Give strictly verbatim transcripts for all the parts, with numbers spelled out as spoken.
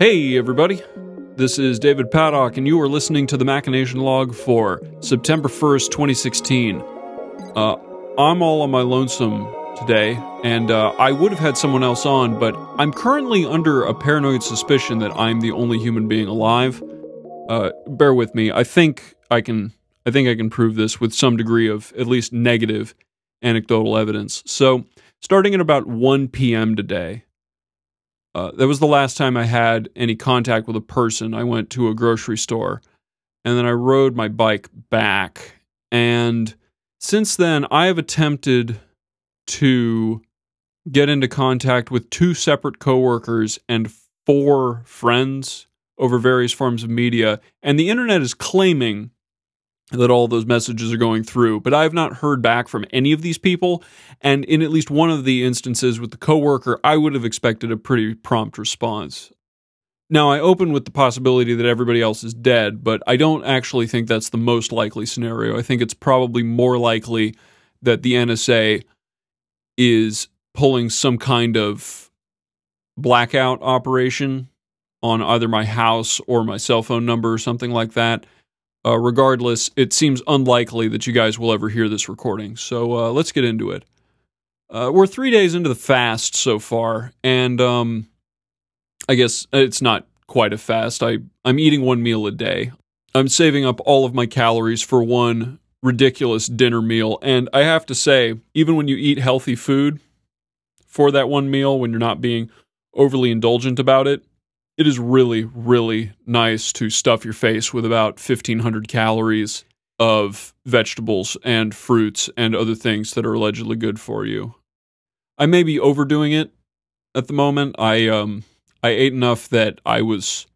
Hey everybody, this is David Paddock and you are listening to The Machination Log for September first, twenty sixteen. Uh, I'm all on my lonesome today, and uh, I would have had someone else on, but I'm currently under a paranoid suspicion that I'm the only human being alive. Uh, bear with me, I think I can, I think I can prove this with some degree of at least negative anecdotal evidence. So, starting at about one p m today, Uh, that was the last time I had any contact with a person. I went to a grocery store, and then I rode my bike back. And since then, I have attempted to get into contact with two separate coworkers and four friends over various forms of media. And the internet is claiming that all those messages are going through, but I have not heard back from any of these people. And in at least one of the instances with the coworker, I would have expected a pretty prompt response. Now, I open with the possibility that everybody else is dead, but I don't actually think that's the most likely scenario. I think it's probably more likely that the N S A is pulling some kind of blackout operation on either my house or my cell phone number or something like that. Uh, regardless, it seems unlikely that you guys will ever hear this recording, so uh, let's get into it. Uh, we're three days into the fast so far, and um, I guess it's not quite a fast. I, I'm eating one meal a day. I'm saving up all of my calories for one ridiculous dinner meal, and I have to say, even when you eat healthy food for that one meal, when you're not being overly indulgent about it, it is really, really nice to stuff your face with about fifteen hundred calories of vegetables and fruits and other things that are allegedly good for you. I may be overdoing it at the moment. I um, I ate enough that I was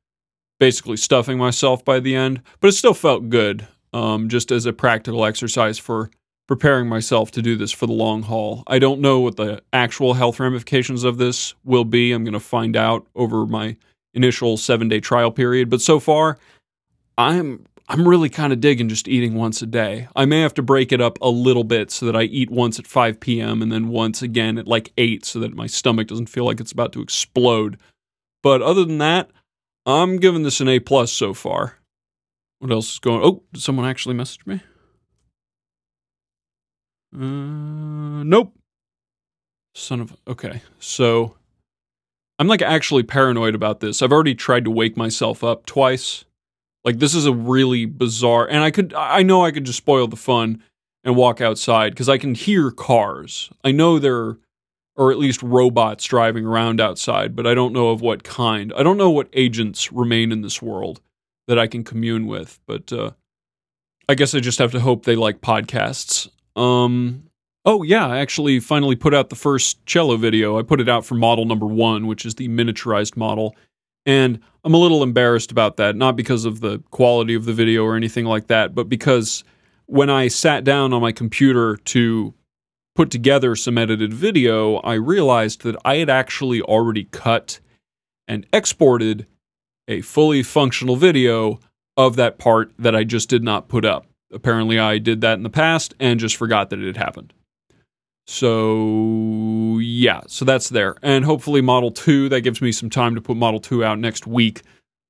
basically stuffing myself by the end, but it still felt good, um, just as a practical exercise for preparing myself to do this for the long haul. I don't know what the actual health ramifications of this will be. I'm going to find out over my initial seven-day trial period, but so far, I'm I'm really kind of digging just eating once a day. I may have to break it up a little bit so that I eat once at five p m and then once again at like eight so that my stomach doesn't feel like it's about to explode. But other than that, I'm giving this an A plus so far. What else is going on? Oh, did someone actually message me? Uh, nope. Son of a... Okay, so I'm, like, actually paranoid about this. I've already tried to wake myself up twice. Like, this is a really bizarre... And I could... I know I could just spoil the fun and walk outside, because I can hear cars. I know there are... Or at least robots driving around outside, but I don't know of what kind. I don't know what agents remain in this world that I can commune with, but uh, I guess I just have to hope they like podcasts. Um... Oh yeah, I actually finally put out the first cello video. I put it out for model number one, which is the miniaturized model. And I'm a little embarrassed about that, not because of the quality of the video or anything like that, but because when I sat down on my computer to put together some edited video, I realized that I had actually already cut and exported a fully functional video of that part that I just did not put up. Apparently I did that in the past and just forgot that it had happened. So, yeah, so that's there. And hopefully Model two, that gives me some time to put Model two out next week.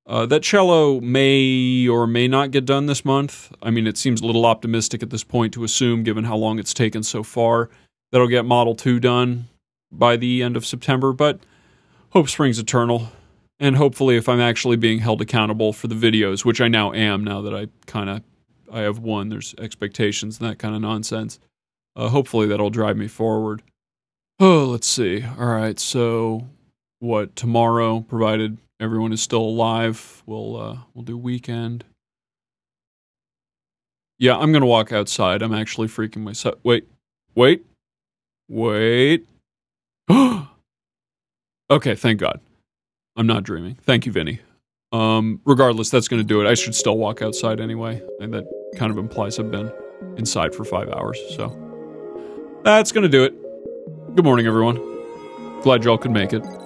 Uh, that cello may or may not get done this month. I mean, it seems a little optimistic at this point to assume, given how long it's taken so far, that'll get Model two done by the end of September, but hope springs eternal. And hopefully if I'm actually being held accountable for the videos, which I now am now that I kind of, I have one, there's expectations and that kind of nonsense. Uh, hopefully that'll drive me forward. Oh, let's see. All right, so what, tomorrow, provided everyone is still alive, we'll uh, we'll do weekend. Yeah, I'm going to walk outside. I'm actually freaking myself. Wait, wait, wait. Okay, thank God. I'm not dreaming. Thank you, Vinny. Um, regardless, that's going to do it. I should still walk outside anyway, and that kind of implies I've been inside for five hours, so... That's going to do it. Good morning, everyone. Glad y'all could make it.